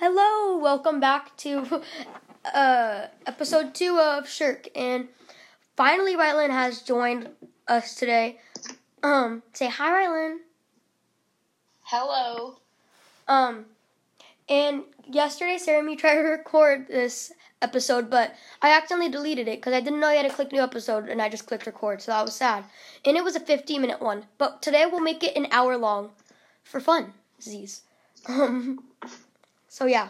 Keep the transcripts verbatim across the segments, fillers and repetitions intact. Hello, welcome back to uh, episode two of Shrek, and finally Rylan has joined us today. Um, say hi, Rylan. Hello. Um, and yesterday, Sarah, you tried to record this episode, but I accidentally deleted it because I didn't know you had to click new episode, and I just clicked record, so that was sad. And it was a fifteen-minute one, but today we'll make it an hour long for fun, Z's. Um... So yeah,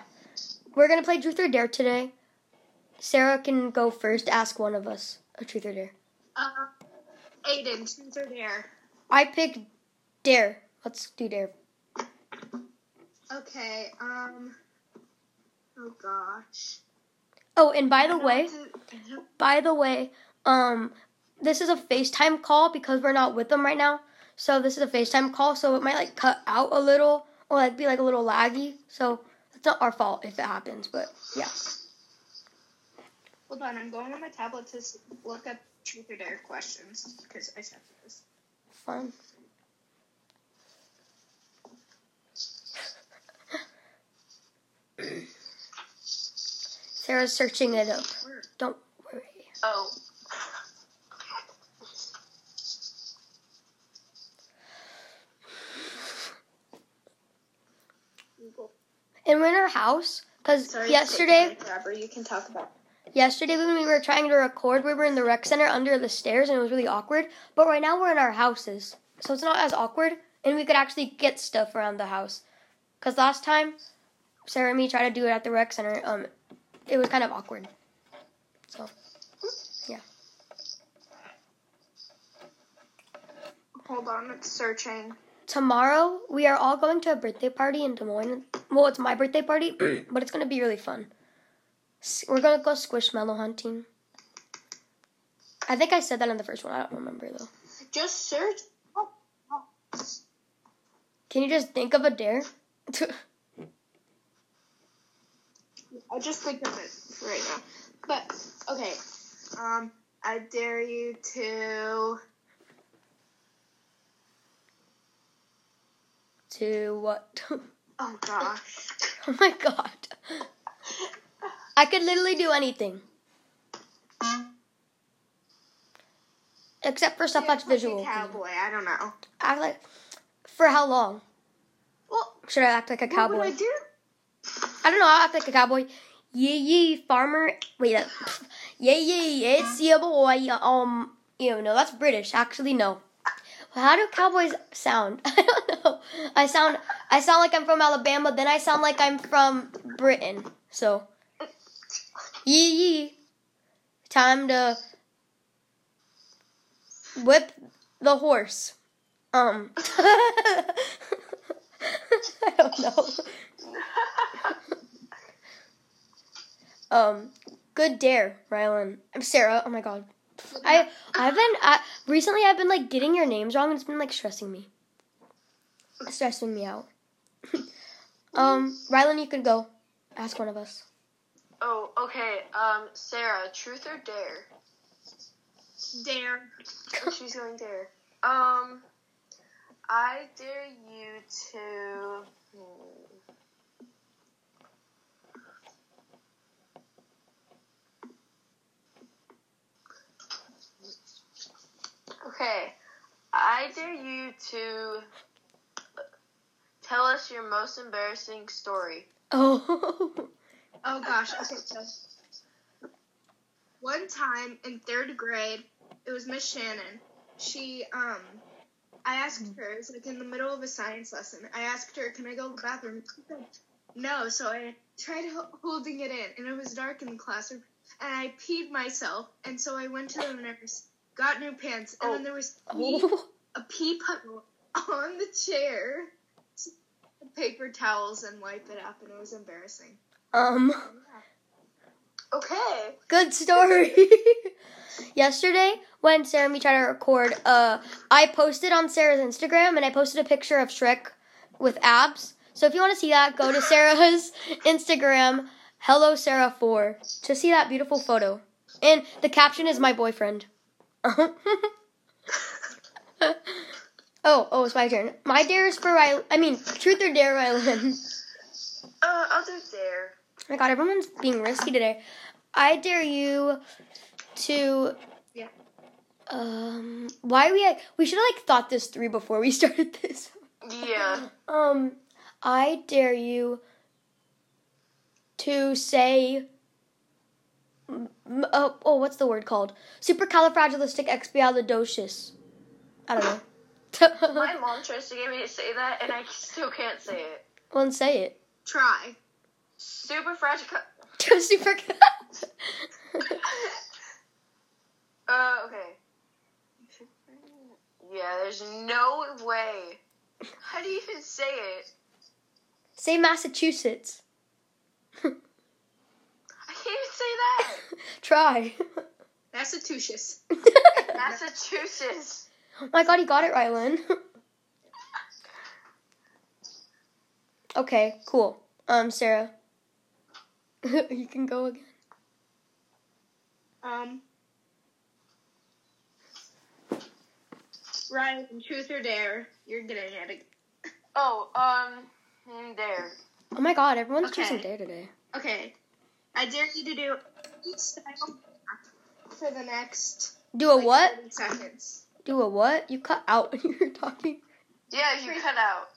we're going to play Truth or Dare today. Sarah can go first, ask one of us a Truth or Dare. Uh, Aiden, Truth or Dare. I picked Dare. Let's do Dare. Okay, um, oh gosh. Oh, and by the way, by the way, um, this is a FaceTime call because we're not with them right now. So this is a FaceTime call, so it might like cut out a little or like be like a little laggy, so... It's not our fault if it happens, but yeah. Hold on, I'm going on my tablet to look up Truth or Dare questions because I sent those. Fun. Sarah's searching it up. Don't worry. Oh. And we're in our house, because yesterday, you can talk about yesterday when we were trying to record, we were in the rec center under the stairs, and it was really awkward. But right now, we're in our houses, so it's not as awkward, and we could actually get stuff around the house. Because last time, Sarah and me tried to do it at the rec center, um, it was kind of awkward. So, yeah. Hold on, it's searching. Tomorrow, we are all going to a birthday party in Des Moines. Well, it's my birthday party, but it's going to be really fun. We're going to go Squishmallow hunting. I think I said that in the first one. I don't remember, though. Just search. Oh. Oh. Can you just think of a dare? I'll just think of it right now. But, okay. Um, I dare you to... To what? Oh, gosh. Oh, my God. I could literally do anything. Except for stuff that's like visual. Cowboy, I don't know. Act like... For how long? Well, should I act like a cowboy? What would I do? I don't know. I'll act like a cowboy. Yee yee, farmer... Wait. Uh, yee yee, it's your boy. Um, you know, that's British. Actually, no. How do cowboys sound? I don't know. I sound I sound like I'm from Alabama, then I sound like I'm from Britain. So, yee yee, time to whip the horse. Um, I don't know. um, good dare, Rylan. I'm Sarah. Oh my God. I I've been I, recently I've been like getting your names wrong and it's been like stressing me, stressing me out. um, Rylan, you could go ask one of us. Oh, okay. Um, Sarah, truth or dare? Dare. She's going dare. Um, I dare you to. Hmm. Okay, I dare you to tell us your most embarrassing story. Oh, oh gosh. Okay, so one time in third grade, it was Miss Shannon. She, um, I asked her. It was like in the middle of a science lesson. I asked her, "Can I go to the bathroom?" She said, "No." So I tried holding it in, and it was dark in the classroom, and I peed myself. And so I went to the nurse. Got new pants, and oh. then there was pee, oh. a pee puddle on the chair. Paper towels and wipe it up, and it was embarrassing. Um. Yeah. Okay. Good story. Yesterday, when Sarah and me tried to record, uh, I posted on Sarah's Instagram, and I posted a picture of Shrek with abs. So if you want to see that, go to Sarah's Instagram, hello Sarah four, to see that beautiful photo. And the caption is my boyfriend. oh, oh, it's my turn. My dare is for Rylan. I mean, truth or dare, Rylan. Uh, Now they're there. Oh my God, everyone's being risky today. I dare you to... Yeah. Um, why we... We should have, like, thought this through before we started this. Yeah. Um, I dare you to say... Oh, oh, what's the word called? Supercalifragilisticexpialidocious. I don't know. My mom tries to get me to say that, and I still can't say it. Well, then say it. Try. Superfragical. Super. uh, okay. Yeah, there's no way. How do you even say it? Say Massachusetts. I can't even say that. Try. Massachusetts. Massachusetts. Oh my God, he got it, Rylan. Okay, cool. Um, Sarah. You can go again. Um. Ryan, truth or dare? You're getting at it. Oh, um, dare. Oh my God, everyone's okay. Choosing dare today. Okay. I dare you to do each style for the next... Do a like, what? thirty seconds. Do a what? You cut out when you were talking. Yeah, you cut out.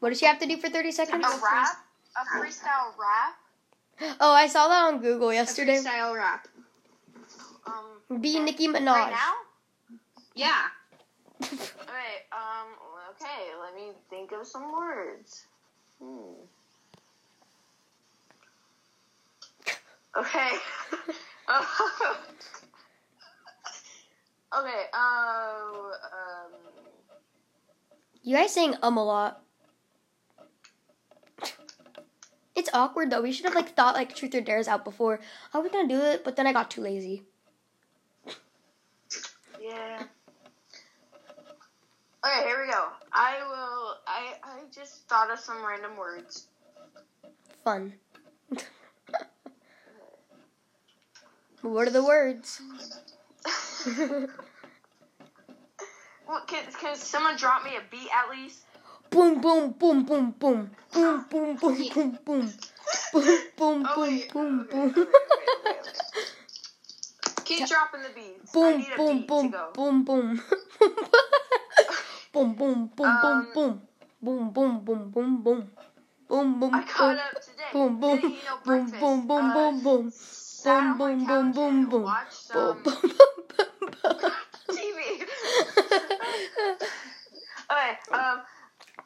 What does she have to do for thirty seconds? A rap? A freestyle rap? Oh, I saw that on Google yesterday. A freestyle rap. Um, Be Nicki Minaj. Right now? Yeah. Alright, um, okay, let me think of some words. Hmm. Okay. Okay, um, um... You guys saying um a lot. It's awkward, though. We should have, like, thought, like, truth or dares out before. I was gonna do it, but then I got too lazy. Yeah. Okay, here we go. I will... I, I just thought of some random words. Fun. What are the words? Well, can, can someone drop me a beat at least? Boom, boom, boom, boom, boom. Boom, boom, boom, boom, boom. Boom, boom, boom, boom, boom. Keep dropping the beats. Boom, boom, boom, boom, boom. Boom, boom, boom, boom, boom. Boom, boom, boom, boom, boom. Boom, boom, boom. I caught up today. Boom, boom, boom, boom, boom, boom, boom. Boom, boom, boom, boom, boom. Boom, boom, boom, boom, boom. T V. Okay, um...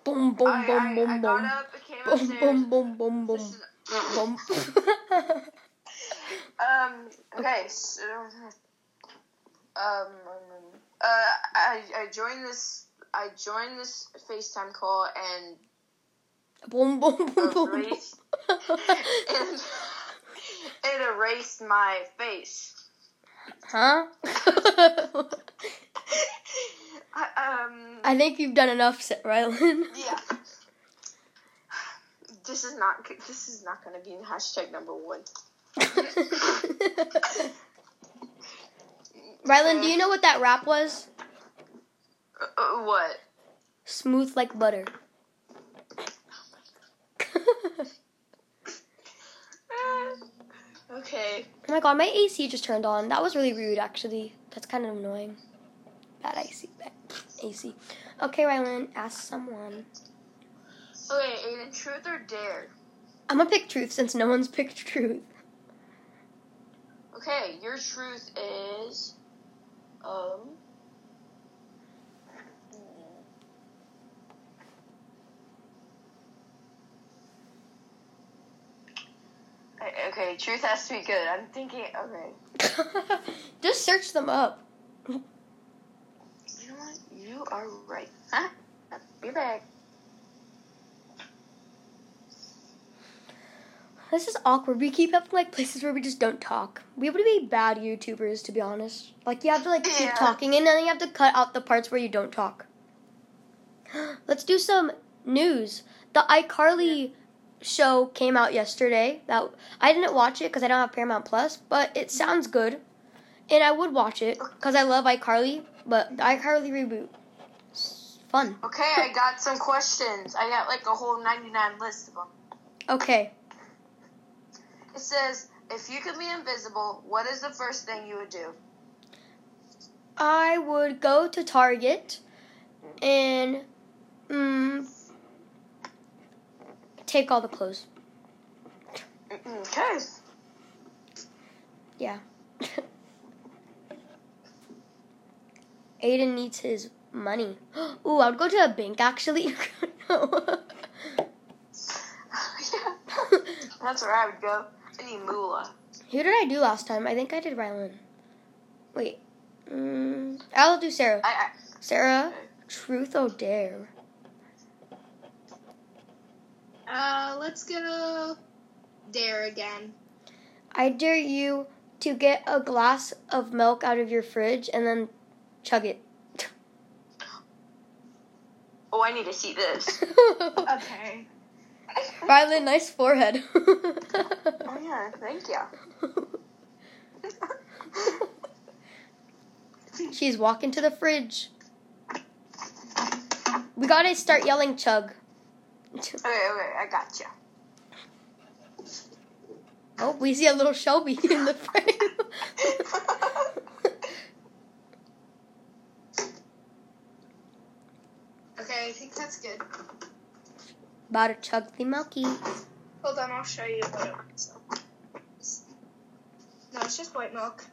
Boom, boom, I, boom, I, boom, I boom. Up, boom, boom, boom, boom, boom, is, boom, Um, okay, so, um, uh, I, I joined this, I joined this FaceTime call and... Boom, boom, boom, boom. And it erased my face. Huh? I, um, I think you've done enough, Rylan. Yeah. This is not. This is not going to be hashtag number one. Rylan, do you know what that rap was? Uh, uh, what? Smooth like butter. uh, okay. Oh my God, my A C just turned on. That was really rude, actually. That's kind of annoying. Bad A C. Bad A C. Okay, Rylan, ask someone. Okay, Aiden, truth or dare? I'm gonna pick truth since no one's picked truth. Okay, your truth is... Um... Okay, okay, truth has to be good. I'm thinking... Okay. Just search them up. You are right. Huh? Be back. This is awkward. We keep up like places where we just don't talk. We would be bad YouTubers, to be honest. Like, you have to like keep yeah. talking, and then you have to cut out the parts where you don't talk. Let's do some news. The iCarly yeah. show came out yesterday. That I didn't watch it because I don't have Paramount Plus, but it sounds good, and I would watch it because I love iCarly. But the iCarly reboot fun. Okay, I got some questions. I got like a whole ninety-nine list of them. Okay. It says, if you could be invisible, what is the first thing you would do? I would go to Target and um, take all the clothes. Okay. Yeah. Aiden needs his money. Ooh, I would go to a bank, actually. No. Yeah. That's where I would go. I need moolah. Who did I do last time? I think I did Rylan. Wait. Mm, I'll do Sarah. I, I, Sarah, truth or dare? Uh, let's go dare again. I dare you to get a glass of milk out of your fridge and then chug it. Oh, I need to see this. Okay. Rylan, nice forehead. Oh, yeah, thank you. She's walking to the fridge. We gotta start yelling chug. Okay, okay, I gotcha. Oh, we see a little Shelby in the frame. Okay, I think that's good. About to chug the milky. Hold on, I'll show you what it looks like. No, it's just white milk.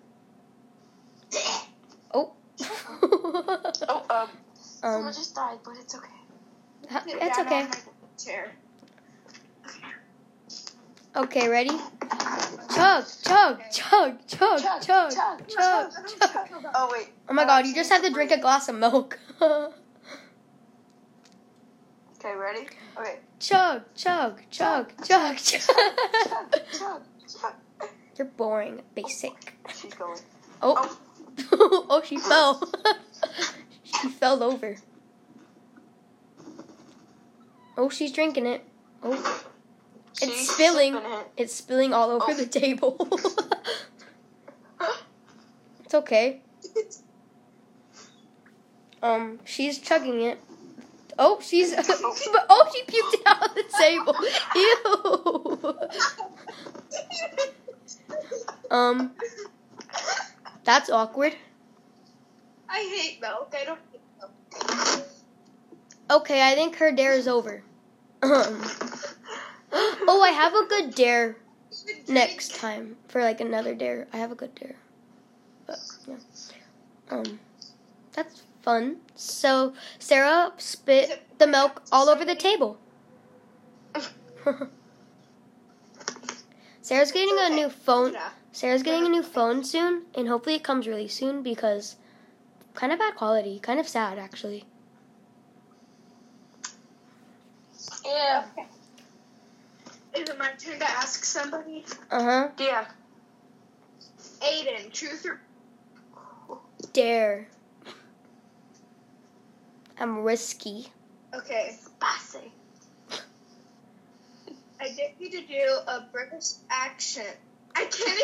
Oh. oh, um, um. Someone just died, but it's okay. Ha- it's yeah, okay. Chair. Okay, ready? Chug, chug, okay. chug, chug, chug, chug, chug, chug, chug. Oh, wait. Oh, my oh, God, you just had to drink a glass of milk. Okay, ready? Okay. Chug, chug, chug, chug, chug, chug, chug, chug. You're boring. Basic. She's going. Oh. Oh, oh she fell. She fell over. Oh, she's drinking it. Oh. It's she's spilling. It. It's spilling all over oh. the table. It's okay. Um, she's chugging it. Oh, she's... Oh, she puked it out on the table. Ew. Um, that's awkward. I hate milk. I don't hate milk. Okay, I think her dare is over. Oh, I have a good dare next time for, like, another dare. I have a good dare. But, yeah. Um, that's... fun. So, Sarah spit the milk all over the table. Sarah's getting a new phone. Sarah's getting a new phone soon, and hopefully it comes really soon because kind of bad quality. Kind of sad, actually. Yeah. Is it my turn to ask somebody? Uh-huh. Yeah. Aiden, truth or... dare. I'm risky. Okay. Bossy. I dare you to do a British accent. I can't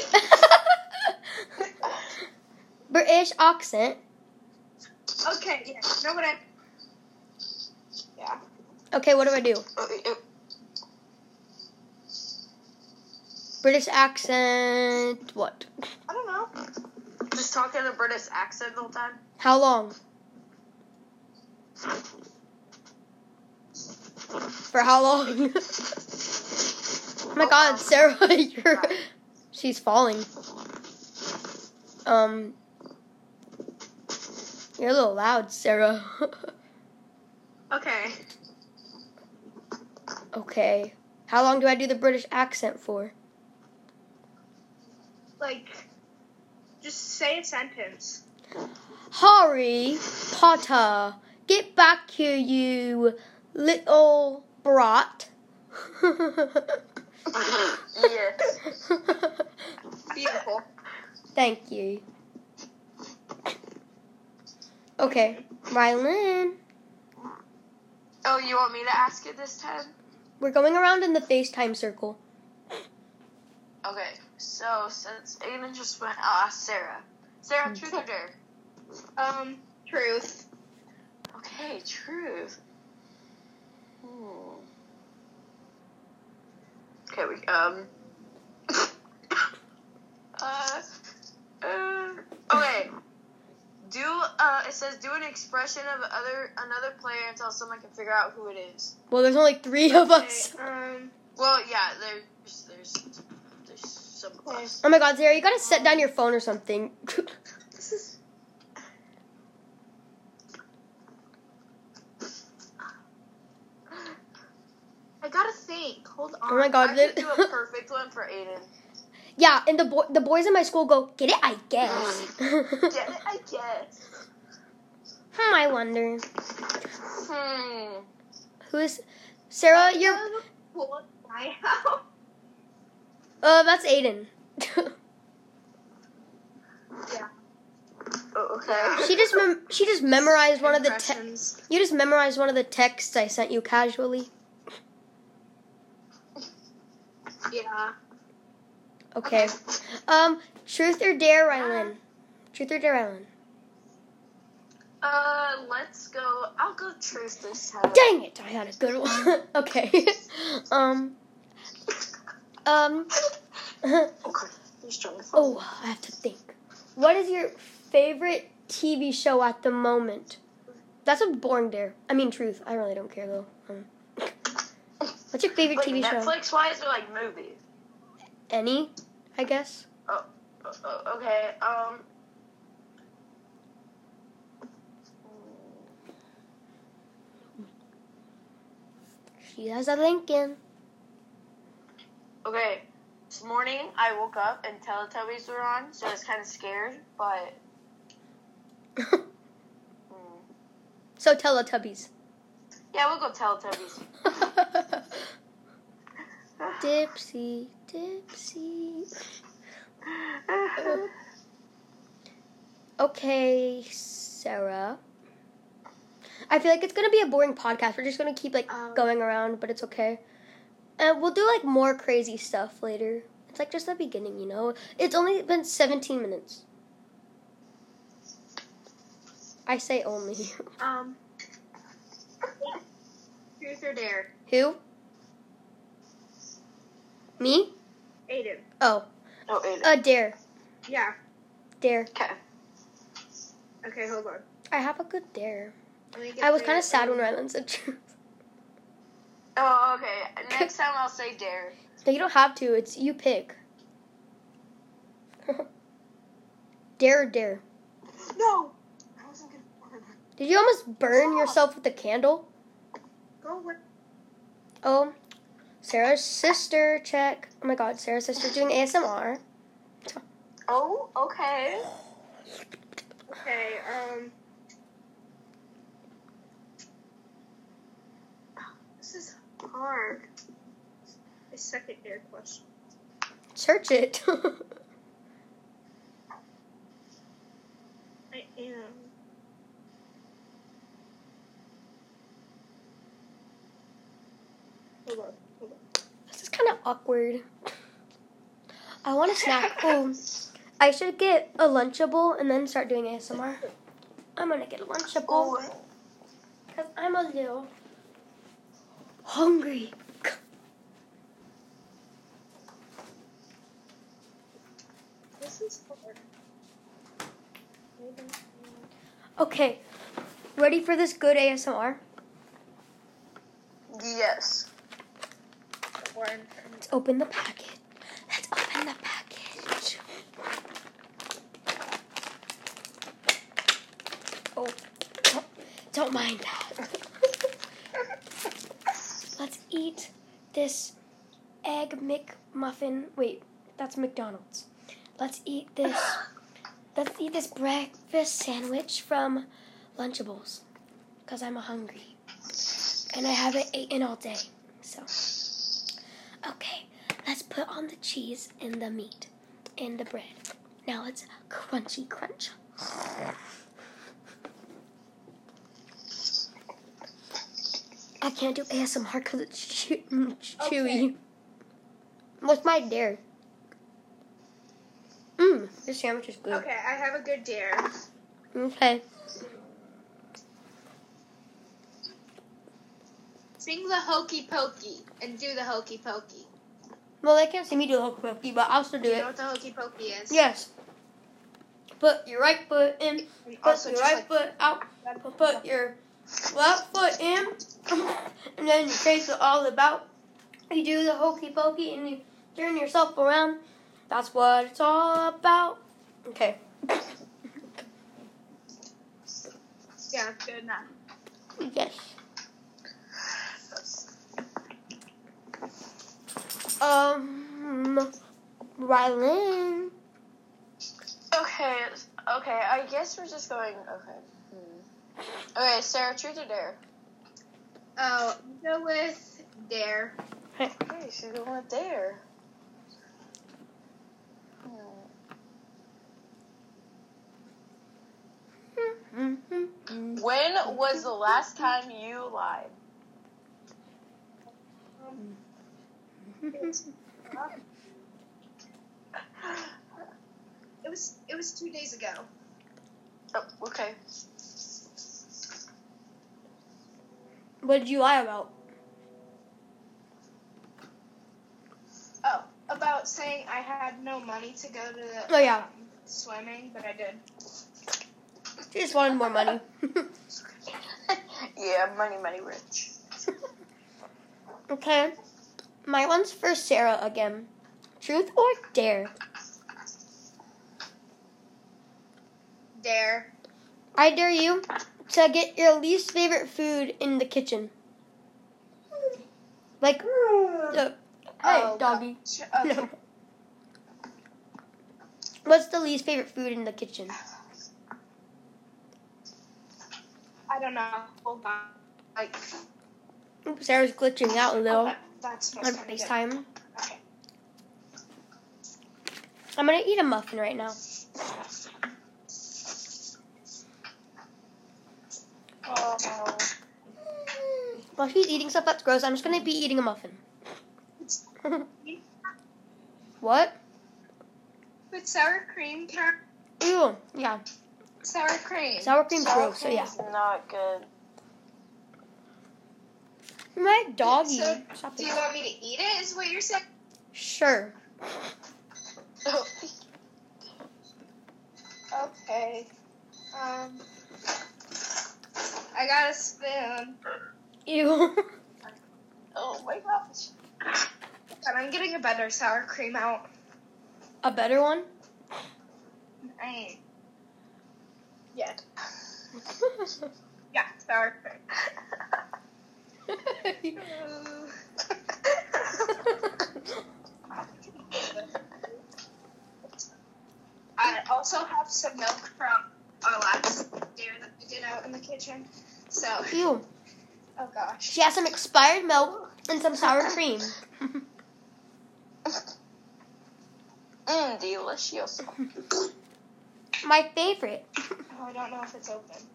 even. British accent. Okay, yeah. You know what I... Yeah. Okay, what do I do? British accent... what? I don't know. Just talk in a British accent the whole time? How long? For how long? Oh my God, Sarah, you're... She's falling. Um... You're a little loud, Sarah. Okay. Okay. How long do I do the British accent for? Like, just say a sentence. Harry Potter... get back here, you little brat. Yes. Beautiful. Thank you. Okay, Rylan. Oh, you want me to ask it this time? We're going around in the FaceTime circle. Okay, so since Aiden just went, I'll ask Sarah. Sarah, truth or dare? Um, truth. Okay, truth. Hmm. Okay, we, um... uh... Uh... Okay. Do, uh, it says do an expression of other another player until someone can figure out who it is. Well, there's only three of okay, us. Um... Well, yeah, there's, there's, there's some of us. Oh my god, Zara, you gotta set down your phone or something. This is... I gotta think. Hold on. Oh my god. I could do a perfect one for Aiden. Yeah, and the, bo- the boys in my school go, get it, I guess. Get it, I guess. Hmm, I wonder. Hmm. Who is... Sarah, you're... I have. Uh, that's Aiden. Yeah. Oh, okay. She just mem- she just memorized one of the texts. You just memorized one of the texts I sent you casually. Yeah. Okay. Um, truth or dare, Rylan? Uh, truth or dare, Rylan? Uh, let's go. I'll go truth this time. Dang it! I had a good one. Okay. um. Um. Okay. Oh, I have to think. What is your favorite T V show at the moment? That's a boring dare. I mean, truth. I really don't care though. Um, what's your favorite like T V Netflix show? Netflix wise or like movies? Any, I guess. Oh. Okay. Um. She has a Lincoln. Okay, this morning I woke up and Teletubbies were on, so I was kind of scared, but... mm. So Teletubbies. Yeah, we'll go Teletubbies. Dipsy, Dipsy. Oh. Okay, Sarah. I feel like it's going to be a boring podcast. We're just going to keep, like, um, going around, but it's okay. And we'll do, like, more crazy stuff later. It's, like, just the beginning, you know? It's only been seventeen minutes. I say only. um. Truth or dare? Who? Me? Aiden. Oh. Oh, Aiden. Uh, dare. Yeah. Dare. Okay. Okay, hold on. I have a good dare. I was kind of sad when Rylan said truth. Oh, okay. Next time I'll say dare. No, you don't have to. It's you pick. Dare or dare? No. I wasn't going to burn. Did you almost burn Stop. yourself with a candle? Go away. Oh, Sarah's sister check. Oh my god, Sarah's sister doing A S M R. Oh, okay. Okay, um... This is hard. A second dare question. Search it. I am. Hold on, hold on. This is kind of awkward. I want a snack. Ooh, I should get a Lunchable and then start doing A S M R. I'm gonna get a Lunchable. Because I'm a little... hungry. This is hard. Okay. Ready for this good A S M R? Yes. Let's open the packet. Let's open the package. Oh. Don't, don't mind that. Let's eat this egg McMuffin. Wait, that's McDonald's. Let's eat this. Let's eat this breakfast sandwich from Lunchables, because I'm hungry and I haven't eaten all day. So, okay, let's put on the cheese and the meat and the bread. Now let's crunchy crunch. I can't do A S M R because it's chew- chewy. Okay. What's my dare? Mmm, this sandwich is good. Okay, I have a good dare. Okay. sing the hokey pokey and do the hokey pokey. Well, they can't see me do the hokey pokey, but I'll still do you it. You know what the hokey pokey is? Yes. Put your right foot in, put also your right like foot out, put your left foot in, and then you trace it all about. You do the hokey pokey and you turn yourself around. That's what it's all about. Okay. Yeah, good enough. Yes. Um, Rylan. Okay, okay, I guess we're just going, okay. Hmm. Okay, Sarah, truth or dare? Oh, go with dare. Okay, she's going with dare. When was the last time you lied? It was it was two days ago. Oh, okay. What did you lie about? Oh, about saying I had no money to go to the oh, yeah. um, swimming, but I did. She just wanted more money. Yeah, money, money, rich. Okay. My one's for Sarah again. Truth or dare? Dare. I dare you to get your least favorite food in the kitchen. Like, uh, hey, oh, doggy. Okay. No. What's the least favorite food in the kitchen? I don't know. Hold on. Like, oops, Sarah's glitching out a little. Oh, that, that's on FaceTime. Okay. I'm gonna eat a muffin right now. Oh. While she's eating stuff that's gross, I'm just gonna be eating a muffin. What? With sour cream. Ew. Yeah. Sour cream. Sour cream's gross, so yeah. It's not good. My doggy. So, do you want me to eat it, is what you're saying? Sure. Oh. Okay. Um. I got a spoon. Ew. Oh my gosh. And I'm getting a better sour cream out. A better one? Nice. Yeah. Yeah, sour cream. I also have some milk from our last dare that we did out in the kitchen. So. Ew. Oh gosh. She has some expired milk and some sour cream. Mmm, delicious. My favorite. Oh, I don't know if it's open.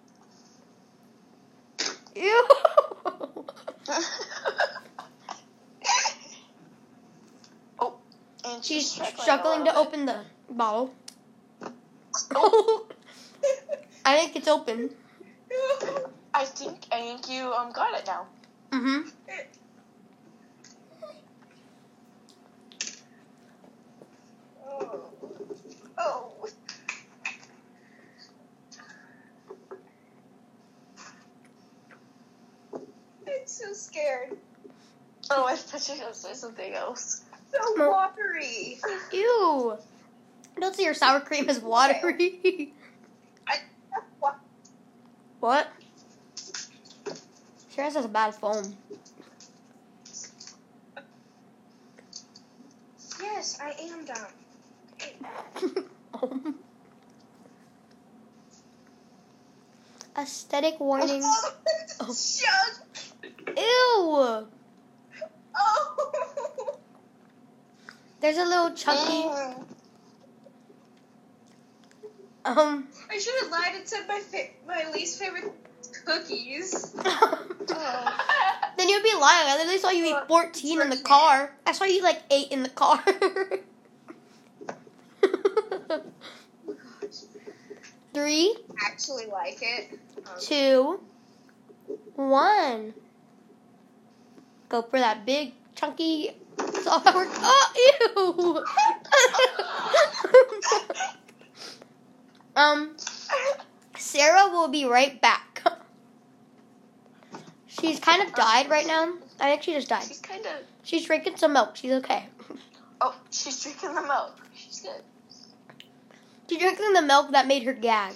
Ew. Oh, and she's, she's struggling to open the bottle. Oh. I think it's open. I think I think you um got it now. Mm-hmm. Oh. Oh. So scared. Oh, I thought you were going to say something else. So watery. Ew. Don't say your sour cream is watery. I, what? What? Sure has a bad foam. Yes, I am dumb. um. Aesthetic warning. Oh. Shut Ew! Oh! There's a little chunky. Oh. Um. I should have lied and said my fa- my least favorite cookies. Oh. Then you'd be lying. I literally saw you eat fourteen in the car. I saw you eat like eight in the car. Three. Actually, like it. Two. One. Go for that big, chunky, soft pork. Oh, ew! um, Sarah will be right back. She's kind of died right now. I think she just died. She's kind of... She's drinking some milk. She's okay. Oh, she's drinking the milk. She's good. She's drinking the milk that made her gag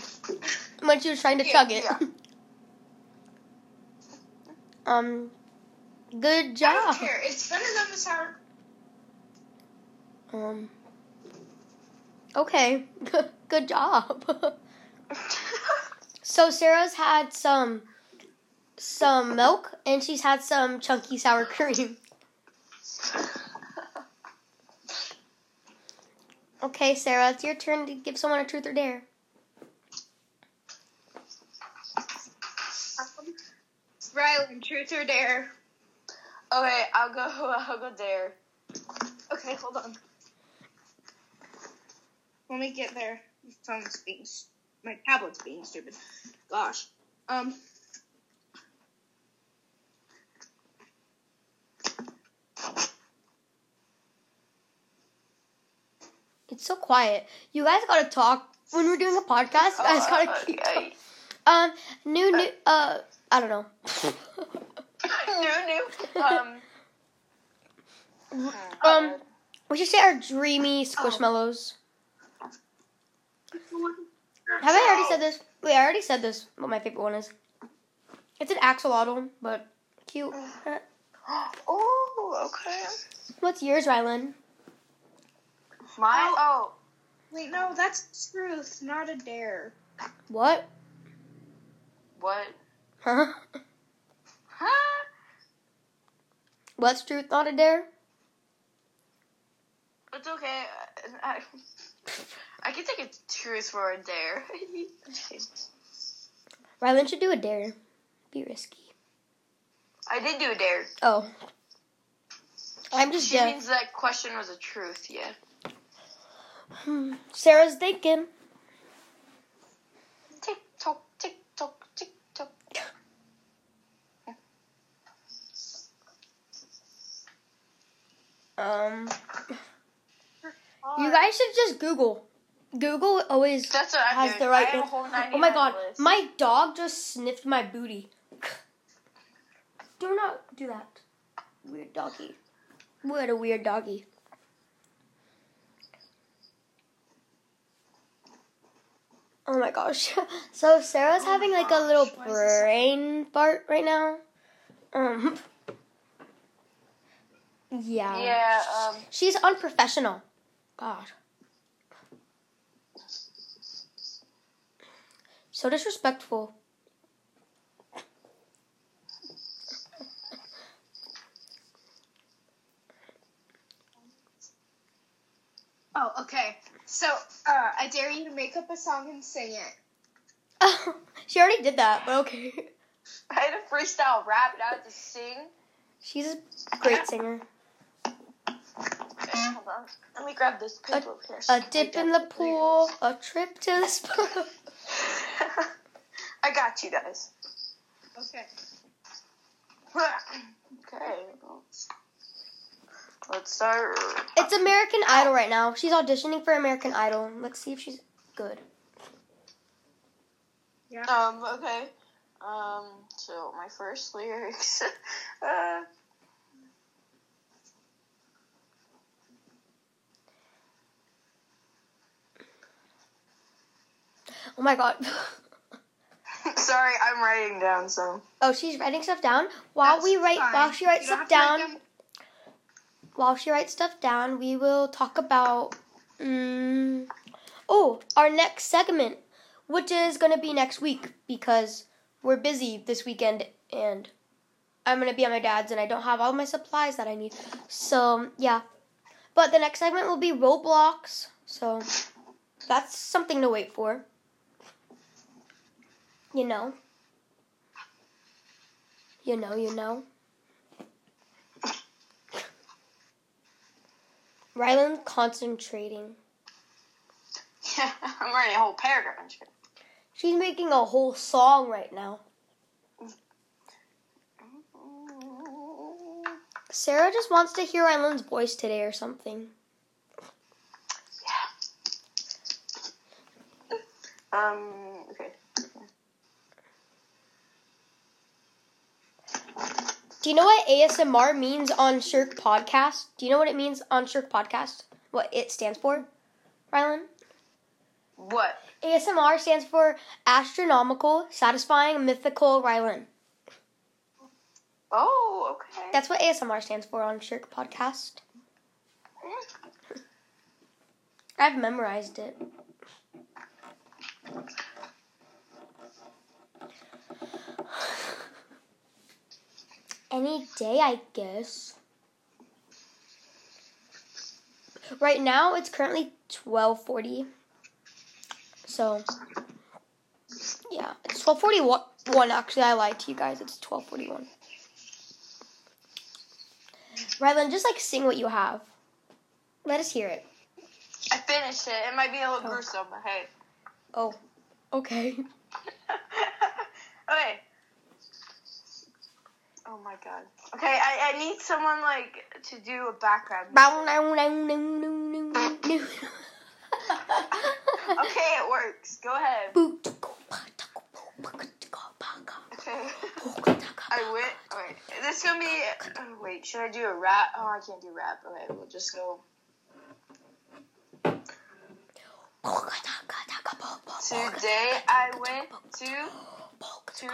when she was trying to yeah, chug it. Yeah. um... Good job. I don't care. It's better than the sour. Um. Okay. Good job. So Sarah's had some some milk and she's had some chunky sour cream. Okay, Sarah, it's your turn to give someone a truth or dare. Um, Rylan, truth or dare. Okay, I'll go, I'll go there. Okay, hold on. Let me get there. My phone's being, my tablet's being stupid. Gosh. Um. It's so quiet. You guys gotta talk. When we're doing a podcast, you guys gotta keep talking. Um, new, new, uh, I don't know. No, no. Um, um, um, we should say our dreamy Squishmallows. Oh. Have I already said this? Wait, I already said this, what my favorite one is. It's an axolotl, but cute. Oh, okay. What's yours, Rylan? Mine? Oh. Wait, no, that's truth, not a dare. What? What? Huh? Huh? What's truth, not a dare? It's okay. I, I, I can take a truth for a dare. Rylan should do a dare. Be risky. I did do a dare. Oh. I'm just She dare. means that question was a truth, yeah. Hmm. Sarah's thinking. Tick tock, tick tock, tick tock. Um, you guys should just Google. Google always That's what has doing. the right. Oh my god, list. My dog just sniffed my booty. Do not do that, weird doggy. What a weird doggy. Oh my gosh. So Sarah's oh having like gosh. a little brain fart right now. Um. Yeah. Yeah. Um, She's unprofessional. God. So disrespectful. Oh, okay. So, uh, I dare you to make up a song and sing it. Oh, she already did that, but okay. I had a freestyle rap, now I have to sing. She's a great singer. Hold on. Let me grab this paper a, over here. So a dip in the pool, a trip to the spa. I got you guys. Okay. Okay. Let's start. It's American Idol right now. She's auditioning for American Idol. Let's see if she's good. Yeah. Um. Okay. Um. So my first lyrics. uh. Oh my god. Sorry, I'm writing down some. Oh, she's writing stuff down? While That's we write fine. while she writes stuff down them- While she writes stuff down, we will talk about um, oh, our next segment, which is gonna be next week because we're busy this weekend and I'm gonna be at my dad's and I don't have all my supplies that I need. So yeah. But the next segment will be Roblox, so that's something to wait for. You know. You know, you know. Rylan's concentrating. Yeah, I'm writing a whole paragraph. She's making a whole song right now. Sarah just wants to hear Eileen's voice today or something. Yeah. Um, okay. Do you know what A S M R means on Shrek Podcast? Do you know what it means on Shrek Podcast? What it stands for, Rylan? What? A S M R stands for Astronomical, Satisfying, Mythical, Rylan. Oh, okay. That's what A S M R stands for on Shrek Podcast. I've memorized it. Any day, I guess. Right now, it's currently twelve forty. So, yeah. It's twelve forty-one, actually. I lied to you guys. It's twelve forty-one. Rylan, just, like, sing what you have. Let us hear it. I finished it. It might be a little oh. gruesome, but hey. Oh. Okay. Okay. Oh, my God. Okay, I, I need someone, like, to do a background. Okay, it works. Go ahead. Okay. I went. Wait. Is this going to be... Oh, wait, should I do a rap? Oh, I can't do rap. Okay, we'll just go... Today I went to... to...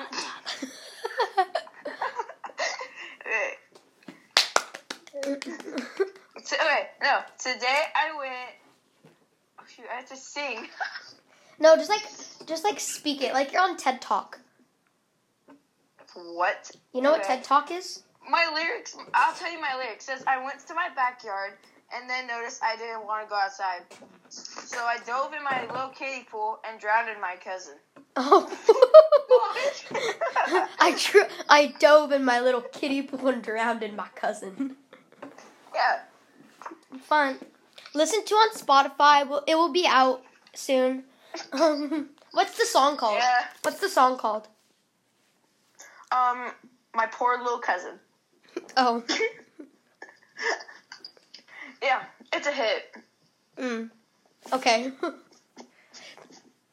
Okay, no. Today I went. Oh, shoot, I have to sing. No, just like, just like speak it, like you're on TED Talk. What? You know okay. what TED Talk is? My lyrics. I'll tell you my lyrics. It says I went to my backyard and then noticed I didn't want to go outside, so I dove in my little kiddie pool and drowned my cousin. Oh. I drew, I dove in my little kiddie pool and drowned in my cousin. Yeah. Fun. Listen to on Spotify. We'll, it will be out soon. Um, what's the song called? Yeah. What's the song called? Um, My Poor Little Cousin. Oh. Yeah, it's a hit. Mm. Okay.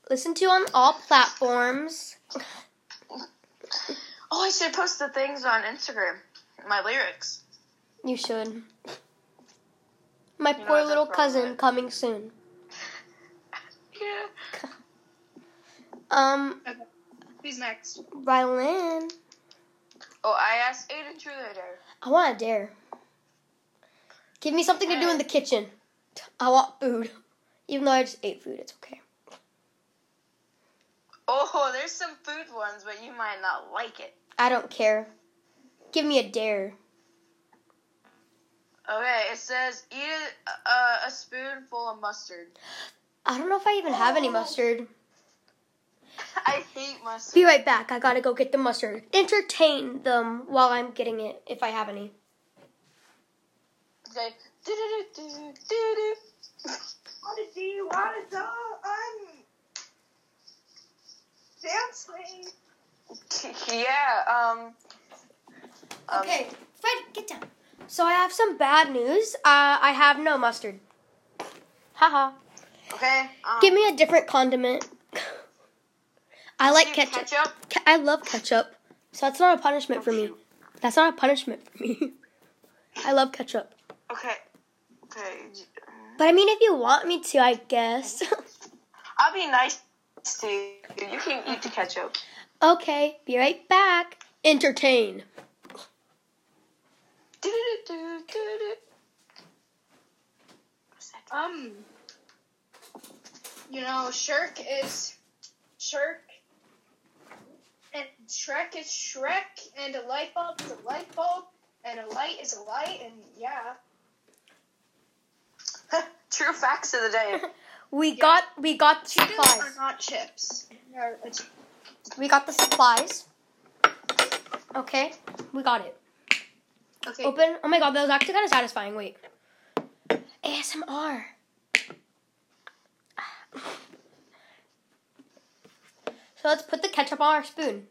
Listen to on all platforms. Oh, I should post the things on Instagram. My lyrics. You should. My you poor little cousin it. Coming soon. Yeah. Um. Okay. Who's next? Rylan. Oh, I asked Aiden True or Dare. I want a dare. Give me something to do in the kitchen. I want food. Even though I just ate food, it's okay. Oh, there's some food ones, but you might not like it. I don't care. Give me a dare. Okay, it says eat a, uh, a spoonful of mustard. I don't know if I even oh. have any mustard. I hate mustard. Be right back. I gotta go get the mustard. Entertain them while I'm getting it, if I have any. Okay. Do-do-do-do-do-do. What do you want to do? I'm... dancing. Yeah, um... Okay, um, Fred, get down. So I have some bad news. Uh, I have no mustard. Haha. Okay. Um, Give me a different condiment. I like ketchup. ketchup? Ke- I love ketchup. So that's not a punishment oh, for me. That's not a punishment for me. I love ketchup. Okay. Okay. But I mean, if you want me to, I guess. I'll be nice to you. You can eat the ketchup. Okay. Be right back. Entertain. Um, you know, Shrek is Shrek, and Shrek is Shrek, and a light bulb is a light bulb, and a light is a light, and yeah. True facts of the day. we yeah. got we got the Cheetos supplies. Cheetos are not chips. They're a chip. We got the supplies. Okay, we got it. Okay. Open. Oh my God, that was actually kind of satisfying. Wait. A S M R. So let's put the ketchup on our spoon.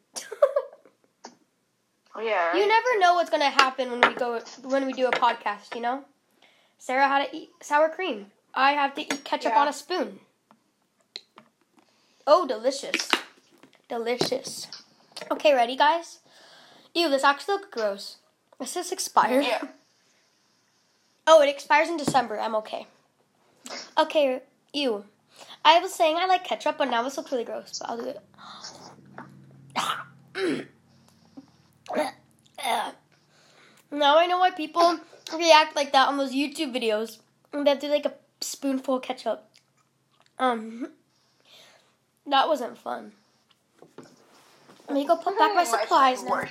Yeah. Right. You never know what's gonna happen when we go when we do a podcast. You know, Sarah had to eat sour cream. I have to eat ketchup yeah. on a spoon. Oh, delicious, delicious. Okay, ready, guys? Ew, this actually looks gross. Is this expired? Yeah. Oh, it expires in December. I'm okay. Okay, ew. I was saying I like ketchup, but now this looks really gross, but I'll do it. Now I know why people react like that on those YouTube videos. They do like a spoonful of ketchup. Um, that wasn't fun. Let me go put back my supplies now.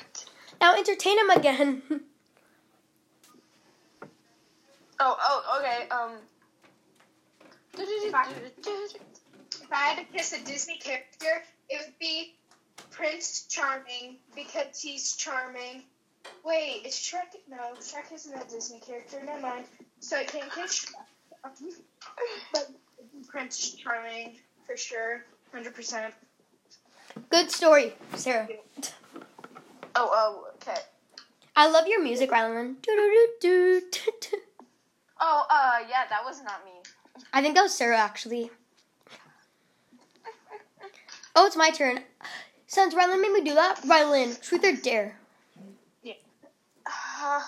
Now entertain him again. Oh, oh, okay, um. If I, if I had to piss a Disney character, it would be Prince Charming, because he's charming. Wait, is Shrek? No, Shrek isn't a Disney character, never mind. So I can't kiss Shrek. But Prince Charming, for sure, one hundred percent. Good story, Sarah. Oh, oh, okay. I love your music, Rylan. Oh, uh, yeah, that was not me. I think that was Sarah, actually. Oh, it's my turn. Since Rylan made me do that, Rylan, truth or dare? Yeah. Uh,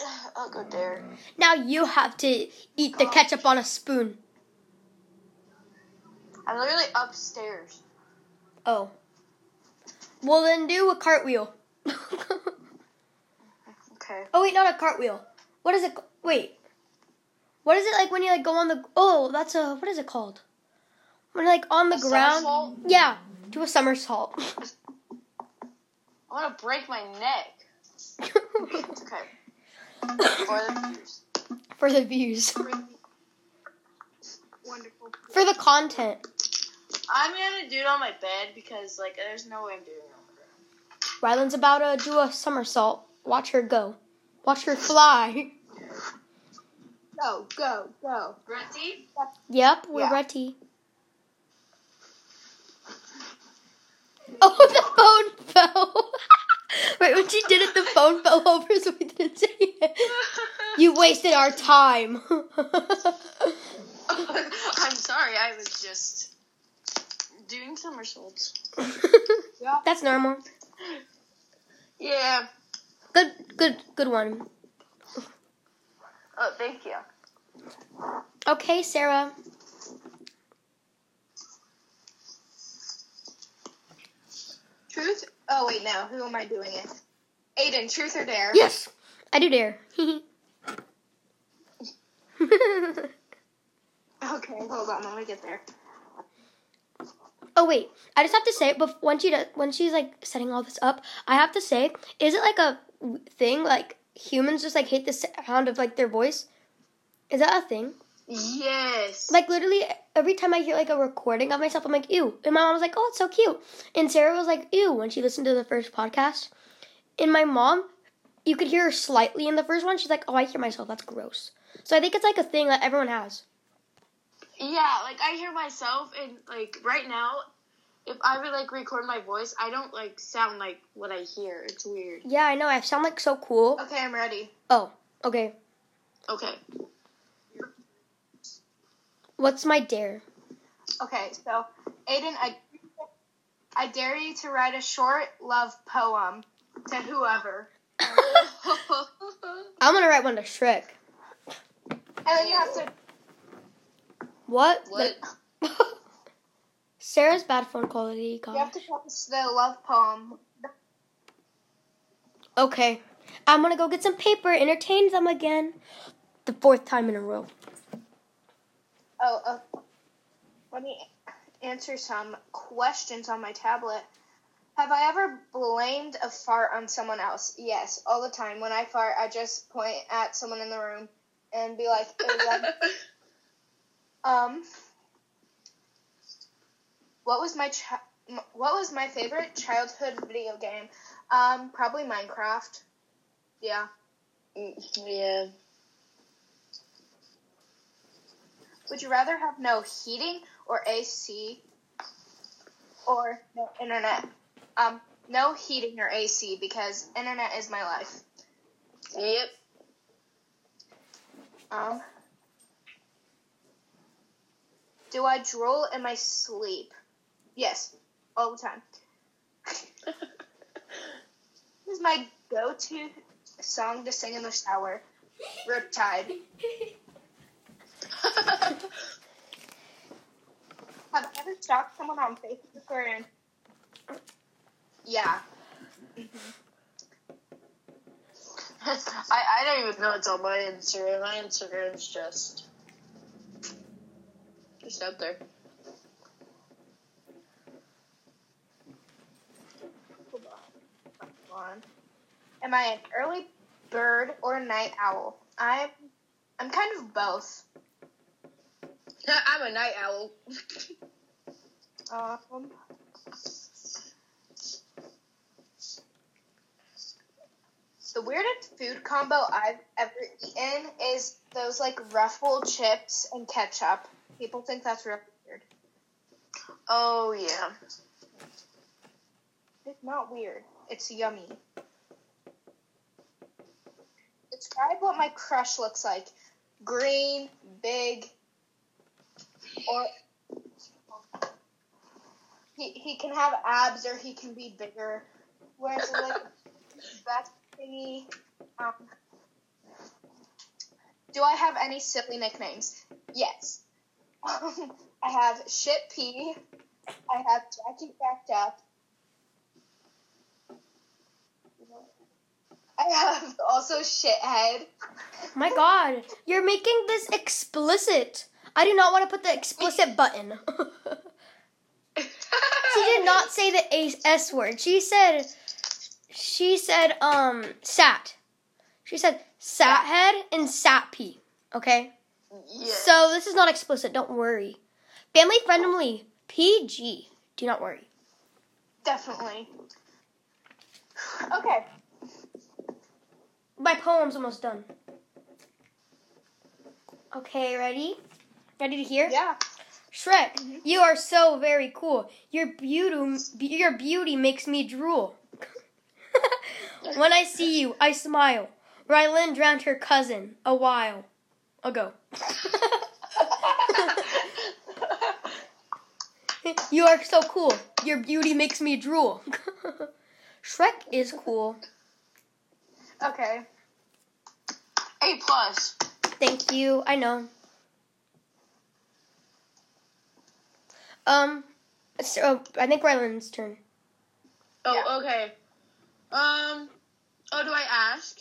yeah, I'll go dare. Now you have to eat the ketchup on a spoon. I'm literally upstairs. Oh. Well, then do a cartwheel. Okay. Oh, wait, not a cartwheel. What is it? Wait. What is it like when you like go on the? Oh, that's a what is it called? When you're like on the a ground? Somersault? Yeah, do a somersault. I want to break my neck. It's okay. For the views. For the views. Wonderful. For the content. I'm gonna do it on my bed because like there's no way I'm doing it on the ground. Rylan's about to do a somersault. Watch her go. Watch her fly. Go, go, go. Ready? Yep, we're yeah. ready. Oh, the phone fell. Right when she did it, the phone fell over, so we didn't say it. You wasted our time. Oh, I'm sorry, I was just doing somersaults. Yeah. That's normal. Yeah. Good, good, good one. Oh, thank you. Okay, Sarah. Truth? Oh, wait, no. Who am I doing it? Aiden, truth or dare? Yes, I do dare. Okay, hold on. Let me get there. Oh, wait. I just have to say, before, when, she does, when she's, like, setting all this up, I have to say, is it, like, a thing, like, humans just, like, hate the sound of, like, their voice? Is that a thing? Yes. Like, literally, every time I hear, like, a recording of myself, I'm like, ew. And my mom was like, oh, it's so cute. And Sarah was like, ew, when she listened to the first podcast. And my mom, you could hear her slightly in the first one. She's like, oh, I hear myself. That's gross. So I think it's, like, a thing that everyone has. Yeah, like, I hear myself, and, like, right now, if I would, like, record my voice, I don't, like, sound like what I hear. It's weird. Yeah, I know. I sound, like, so cool. Okay, I'm ready. Oh, okay. Okay. What's my dare? Okay, so, Aiden, I, I dare you to write a short love poem to whoever. I'm going to write one to Shrek. And then you have to... What? What? The... Sarah's bad phone quality. Gosh. You have to post the love poem. Okay. I'm going to go get some paper, entertain them again. The fourth time in a row. Oh, uh, let me answer some questions on my tablet. Have I ever blamed a fart on someone else? Yes, all the time. When I fart, I just point at someone in the room and be like, um... What was my chi- what was my favorite childhood video game? Um, probably Minecraft. Yeah. Yeah. Would you rather have no heating or A C or no internet? Um, No heating or A C because internet is my life. Yep. Um. Do I drool in my sleep? Yes, all the time. This is my go-to song to sing in the shower. Riptide. Have I ever stalked someone on Facebook or in? Yeah. I, I don't even know it's on my Instagram. My Instagram's just just out there. Hold on. Hold on. Am I an early bird or a night owl? I'm I'm kind of both. I'm a night owl. um. The weirdest food combo I've ever eaten is those, like, ruffle chips and ketchup. People think that's real weird. Oh, yeah. It's not weird. It's yummy. Describe what my crush looks like. Green, big, or... He, he can have abs or he can be bigger. Whereas, like, that's... Um, do I have any silly nicknames? Yes. I have Shit Pea. I have Jackie Backed Up. I have also Shithead. My God, you're making this explicit. I do not want to put the explicit button. She did not say the S word. She said... She said, um, sat. She said sat head and sat pee, okay? Yeah. So this is not explicit, don't worry. Family friendly, P G, do not worry. Definitely. Okay. My poem's almost done. Okay, ready? Ready to hear? Yeah. Shrek, mm-hmm. You are so very cool. Your beauty, your beauty makes me drool. When I see you, I smile. Rylan drowned her cousin a while ago. You are so cool. Your beauty makes me drool. Shrek is cool. Okay. A plus. Thank you. I know. Um, so I think Rylan's turn. Oh, yeah. Okay. Um, oh, do I ask?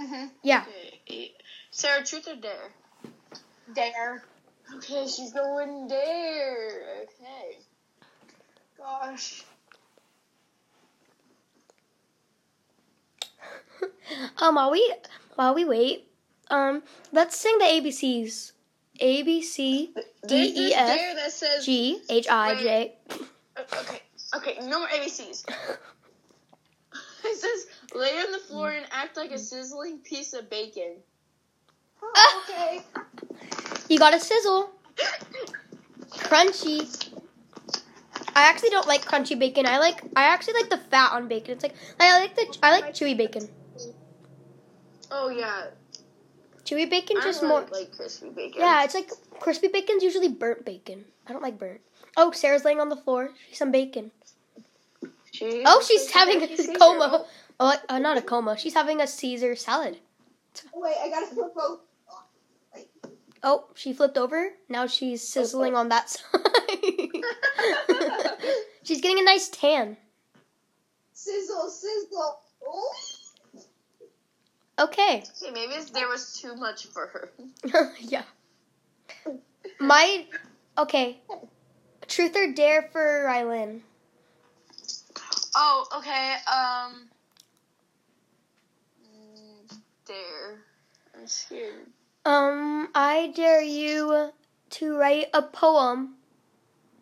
Mm-hmm. Yeah. Okay. Sarah, truth or dare? Dare. Okay, she's going dare. Okay. Gosh. um, while we, while we wait, um, let's sing the A B Cs. A, B, C, D, E, F, G, H, I, J. Okay, okay, no more A B Cs. It says, lay on the floor and act like a sizzling piece of bacon. Oh, okay. You gotta sizzle. Crunchy. I actually don't like crunchy bacon. I like, I actually like the fat on bacon. It's like, I like the, I like chewy bacon. Oh, yeah. Chewy bacon just I more. I like, like crispy bacon. Yeah, it's like, crispy bacon's usually burnt bacon. I don't like burnt. Oh, Sarah's laying on the floor. She's some bacon. She's oh, she's having a Caesar. Coma. Oh, uh, not a coma. She's having a Caesar salad. Oh, wait, I gotta flip over. Oh, she flipped over. Now she's sizzling okay. on that side. She's getting a nice tan. Sizzle, sizzle. Ooh. Okay. Okay, maybe there was too much for her. Yeah. My, okay. Truth or dare for Rylan. Oh, okay, um, dare. I'm scared. Um, I dare you to write a poem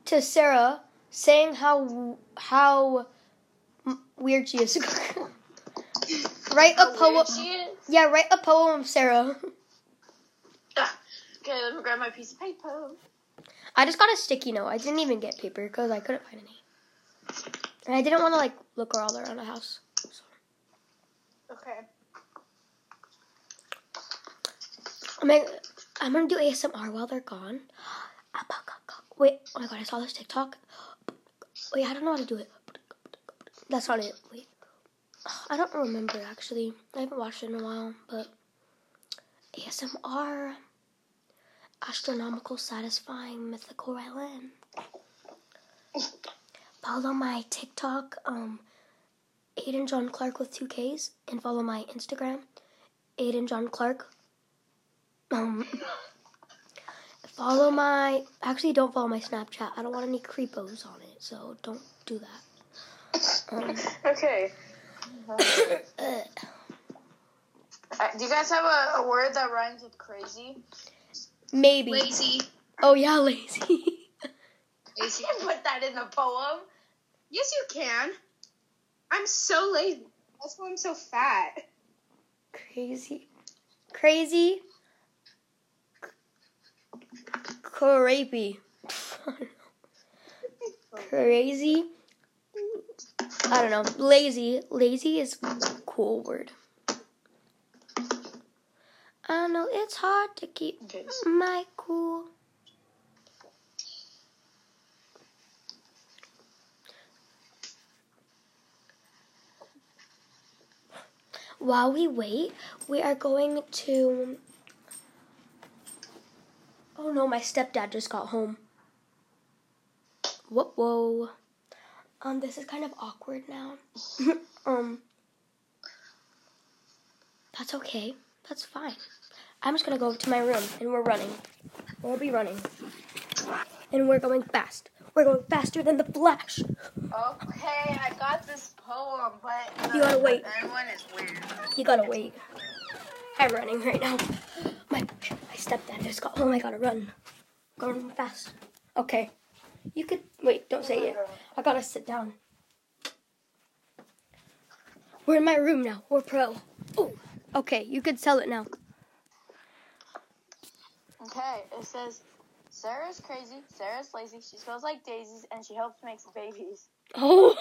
to Sarah saying how, how weird she is. Write a poem. Yeah, write a poem, Sarah. Ah, okay, let me grab my piece of paper. I just got a sticky note. I didn't even get paper because I couldn't find any. And I didn't want to, like, look all around the house. So. Okay. I'm gonna, I'm gonna do A S M R while they're gone. Wait, oh my god, I saw this TikTok. Wait, I don't know how to do it. That's not it. Wait. I don't remember, actually. I haven't watched it in a while, but... A S M R. Astronomical, satisfying, mythical violin. Follow my TikTok, um... Aiden John Clark with two Ks. And follow my Instagram, Aiden John Clark. Um... Follow my... Actually, don't follow my Snapchat. I don't want any creepos on it, so don't do that. Um, okay. uh, do you guys have a, a word that rhymes with crazy? Maybe. Lazy. Oh, yeah, lazy. Lazy. You can't put that in a poem. Yes, you can. I'm so lazy. That's why I'm so fat. Crazy. Crazy. Creepy. Crazy. I don't know. Lazy. Lazy is a cool word. I know it's hard to keep okay. my cool. While we wait, we are going to... Oh no, my stepdad just got home. Whoa, whoa. Um, this is kind of awkward now. um, that's okay. That's fine. I'm just gonna go to my room, and we're running. We'll be running. And we're going fast. We're going faster than the Flash. Okay, I got this poem, but... The, you gotta wait. Everyone is weird. You gotta wait. I'm running right now. My, my stepdad just got... Oh, I gotta run. Gotta run fast. Okay. You could... Wait, don't say it. I gotta sit down. We're in my room now. We're pro. Oh, okay. You could sell it now. Okay. It says, Sarah's crazy, Sarah's lazy, she smells like daisies, and she helps make babies. Oh.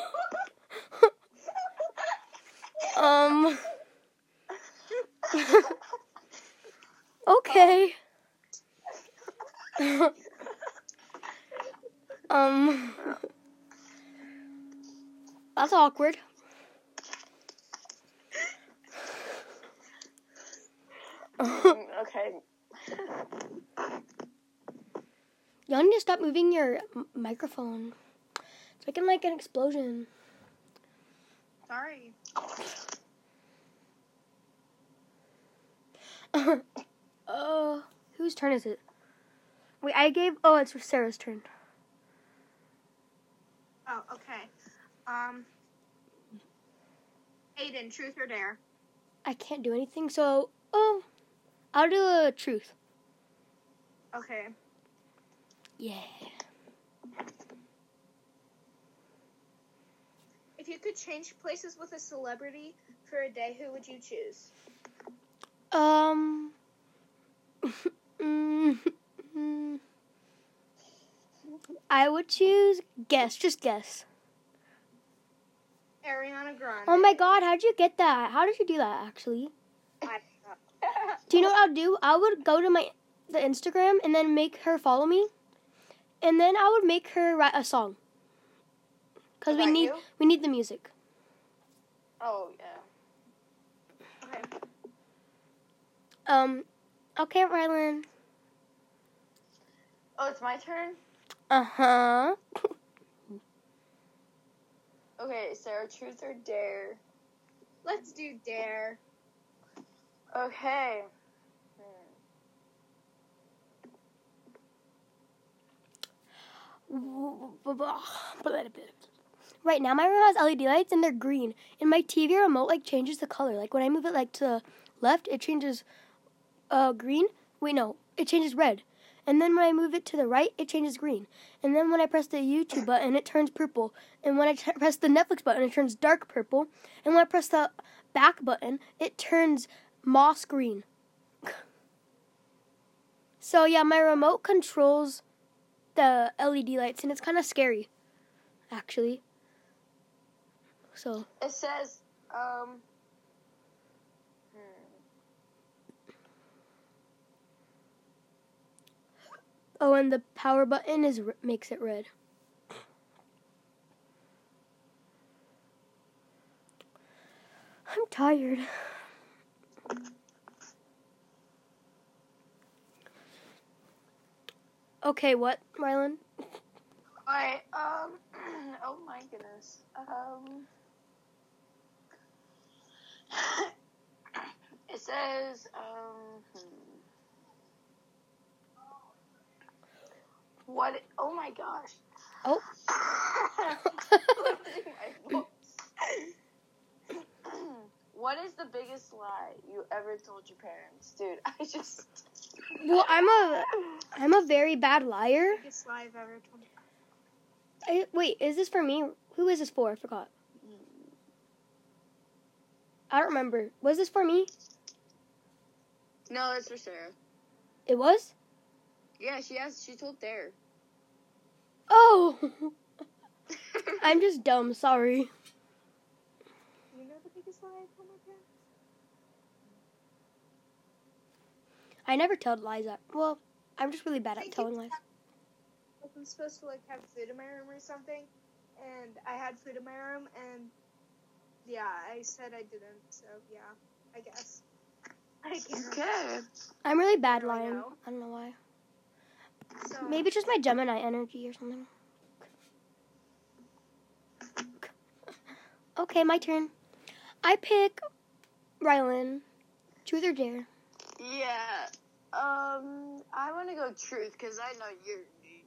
um... Okay. um. That's awkward. um, okay. Y'all need to stop moving your m- microphone. It's making like an explosion. Sorry. Oh, whose turn is it? Wait, I gave... Oh, it's Sarah's turn. Oh, okay. Um, Aiden, truth or dare? I can't do anything, so... Oh, I'll do a truth. Okay. Yeah. If you could change places with a celebrity for a day, who would you choose? Um... mm-hmm. I would choose guess, just guess. Ariana Grande. Oh my god, how'd you get that? How did you do that, actually? I don't know. Do you know what I'll do? I would go to my the Instagram and then make her follow me, and then I would make her write a song. Cause we need you? we need the music. Oh yeah. Okay. Um. Okay, Rylan. Oh, it's my turn? Uh-huh. Okay, Sarah, truth or dare? Let's do dare. Okay. Right now, my room has L E D lights, and they're green. And my T V remote, like, changes the color. Like, when I move it, like, to the left, it changes... Uh, green, wait, no, it changes red. And then when I move it to the right, it changes green. And then when I press the YouTube button, it turns purple. And when I t- press the Netflix button, it turns dark purple. And when I press the back button, it turns moss green. So, yeah, my remote controls the L E D lights, and it's kind of scary, actually. So it says, um, hmm. oh, and the power button is makes it red. I'm tired. Okay, what, Rylan? Alright, um, oh my goodness. Um, it says, um, what, oh my gosh. Oh. What is the biggest lie you ever told your parents? Dude, I just... Well, I'm a, I'm a very bad liar. Biggest lie I've ever told. I, wait, is this for me? Who is this for? I forgot. I don't remember. Was this for me? No, it's for Sarah. It was? Yeah, she asked. She told Sarah. Oh! I'm just dumb. Sorry. You know the biggest lie I've told my parents? I never told lies. At, well, I'm just really bad at telling lies. I'm supposed to, like, have food in my room or something, and I had food in my room, and, yeah, I said I didn't, so, yeah, I guess. I can't. Okay. I'm really bad lying. Know. I don't know why. So, maybe just my Gemini energy or something. Okay, my turn. I pick Rylan. Truth or Dare? Yeah. Um, I want to go truth, because I know you're...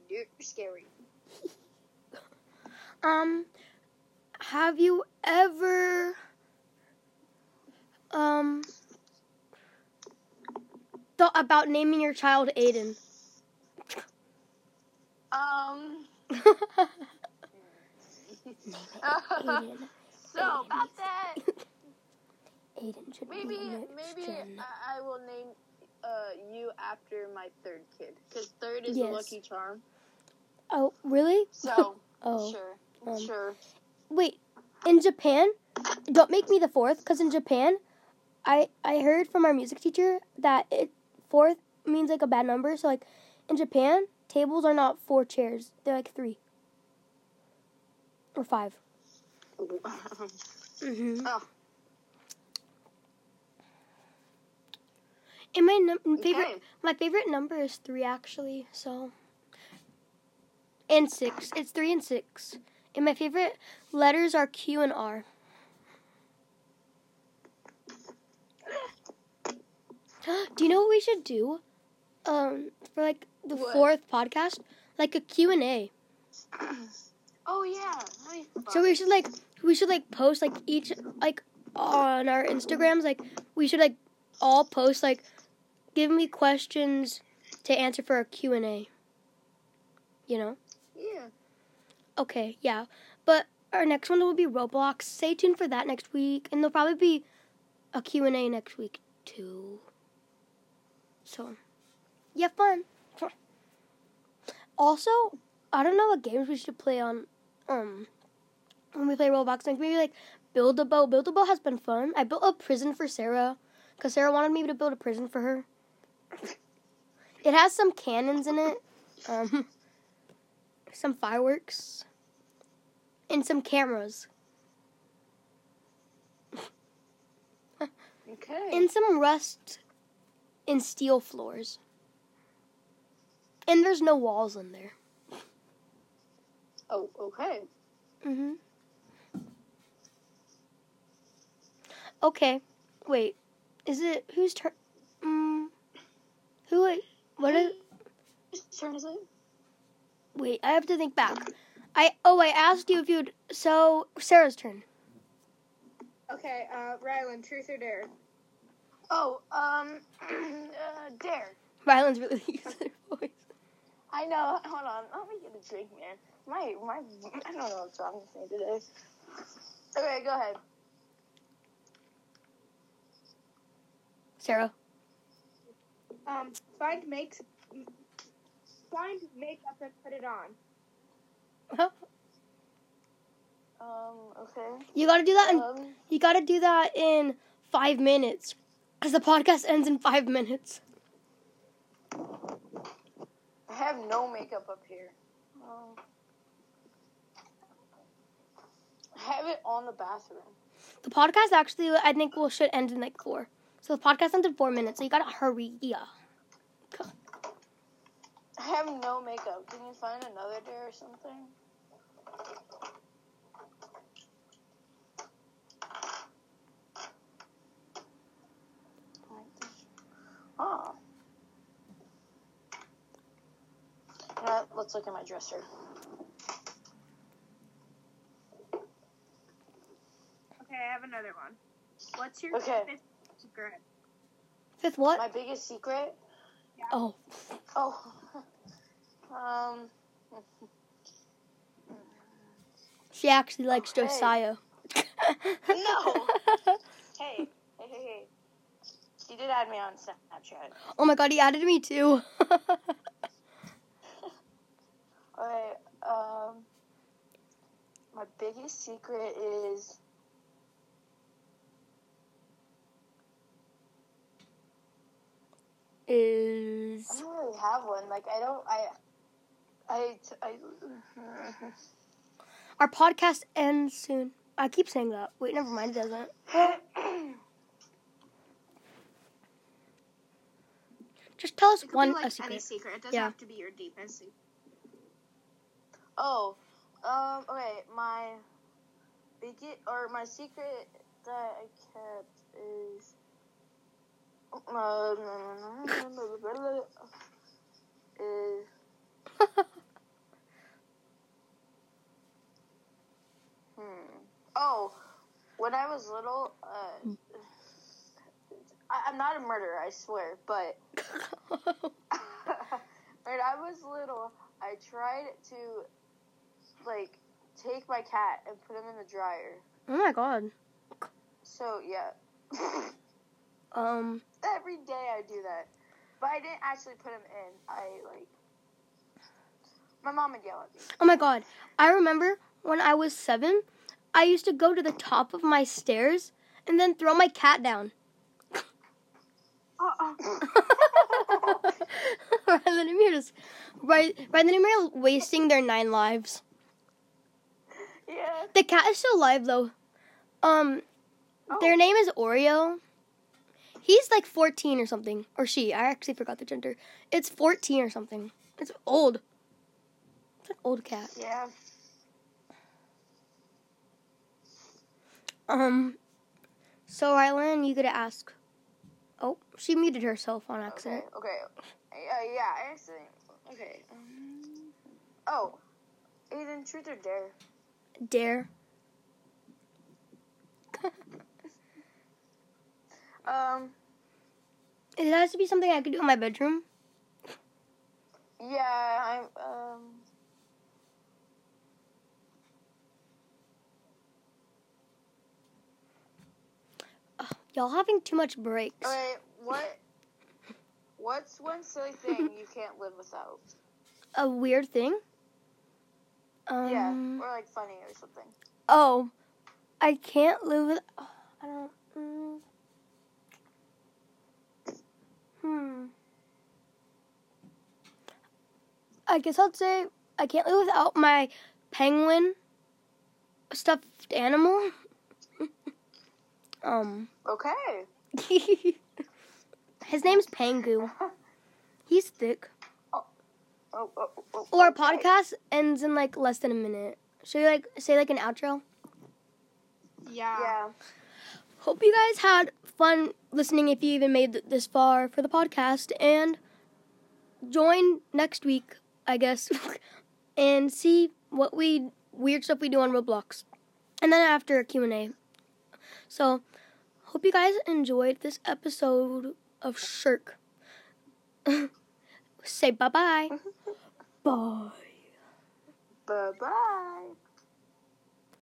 You're scary. um, have you ever, um, thought about naming your child Aiden? Um. Aiden. So, Aiden. About that. Aiden should maybe, be maybe I, I will name, uh, you after my third kid. Because third is yes. a lucky charm. Oh, really? So, oh, sure, um, sure. Wait, in Japan, don't make me the fourth, because in Japan, I I heard from our music teacher that it fourth means, like, a bad number. So, like, in Japan, tables are not four chairs. They're, like, three. Or five. Mm-hmm. Oh. And my num- favorite, okay. my favorite number is three, actually, so... And six. It's three and six. And my favorite letters are Q and R. Do you know what we should do? Um, for like the what? fourth podcast, like a Q and A. Oh yeah. So we should like we should like post like each like on our Instagrams. Like we should like all post like give me questions to answer for our Q and A. You know? Yeah. Okay, yeah. But our next one will be Roblox. Stay tuned for that next week. And there'll probably be a Q and A next week, too. So, yeah, fun. Also, I don't know what games we should play on, um, when we play Roblox. Like, maybe, like, Build-A-Bow. Build-A-Bow has been fun. I built a prison for Sarah, because Sarah wanted me to build a prison for her. It has some cannons in it. Um... Some fireworks and some cameras. Okay. And some rust and steel floors. And there's no walls in there. Oh, okay. Mm-hmm. Okay. Wait. Is it whose turn? Um, who? Wait. What is? Whose turn is it? Wait, I have to think back. I oh, I asked you if you'd... So, Sarah's turn. Okay, uh, Rylan, truth or dare? Oh, um, uh, dare. Rylan's really using her voice. I know. Hold on. Let me get a drink, man. My, my, I don't know what's wrong with me today. Okay, go ahead. Sarah. Um, find makes... Find makeup and put it on. Huh? Um, okay. You gotta do that in, um, you gotta do that in five minutes. Because the podcast ends in five minutes. I have no makeup up here. Um, I have it on the bathroom. The podcast actually, I think, will should end in like four. So the podcast ends in four minutes. So you gotta hurry. Yeah. I have no makeup. Can you find another day or something? Oh. Now, let's look at my dresser. Okay, I have another one. What's your okay. fifth secret? Fifth what? My biggest secret? Yeah. Oh. Oh. um. She actually likes oh, hey. Josiah. No. Hey. Hey, hey, hey. He did add me on Snapchat. Oh my god, he added me too. Alright, um, my biggest secret is is I don't really have one. Like I don't. I. I. I. Our podcast ends soon. I keep saying that. Wait, never mind. It doesn't. Just tell us one like a secret. Any secret. It doesn't yeah. have to be your deepest secret. Oh, um, okay. My biggest or my secret that I kept is is hmm. Oh, when I was little, uh. I, I'm not a murderer, I swear, but when I was little, I tried to, like, take my cat and put him in the dryer. Oh, my God. So, yeah. um. Every day I do that. But I didn't actually put him in. I, like, my mom would yell at me. Oh, my God. I remember when I was seven, I used to go to the top of my stairs and then throw my cat down. Uh-uh. Right then and just right right then and wasting their nine lives. Yeah. The cat is still alive though. Um oh. Their name is Oreo. He's like fourteen or something. Or she. I actually forgot the gender. It's fourteen or something. It's old. It's an old cat. Yeah. Um so Rylan, you could ask. Oh, she muted herself on accident. Okay, okay. Uh, yeah, I accident. Okay. Um, oh, Aiden, truth or dare? Dare. um. It has to be something I could do in my bedroom. Yeah, I'm, um. Y'all having too much breaks. All right, what? What's one silly thing you can't live without? A weird thing? Um, yeah, or like funny or something. Oh, I can't live with. Oh, I don't. Mm, hmm. I guess I'd say I can't live without my penguin stuffed animal. Um. Okay. His name's Pangu. He's thick. Oh. Oh, oh, oh, or our okay. podcast ends in like less than a minute. Should we like say like an outro? Yeah. Yeah. Hope you guys had fun listening if you even made th- this far for the podcast, and join next week, I guess, and see what we weird stuff we do on Roblox, and then after a Q and A. So, hope you guys enjoyed this episode of Shrek. Say bye-bye. Bye. Bye-bye.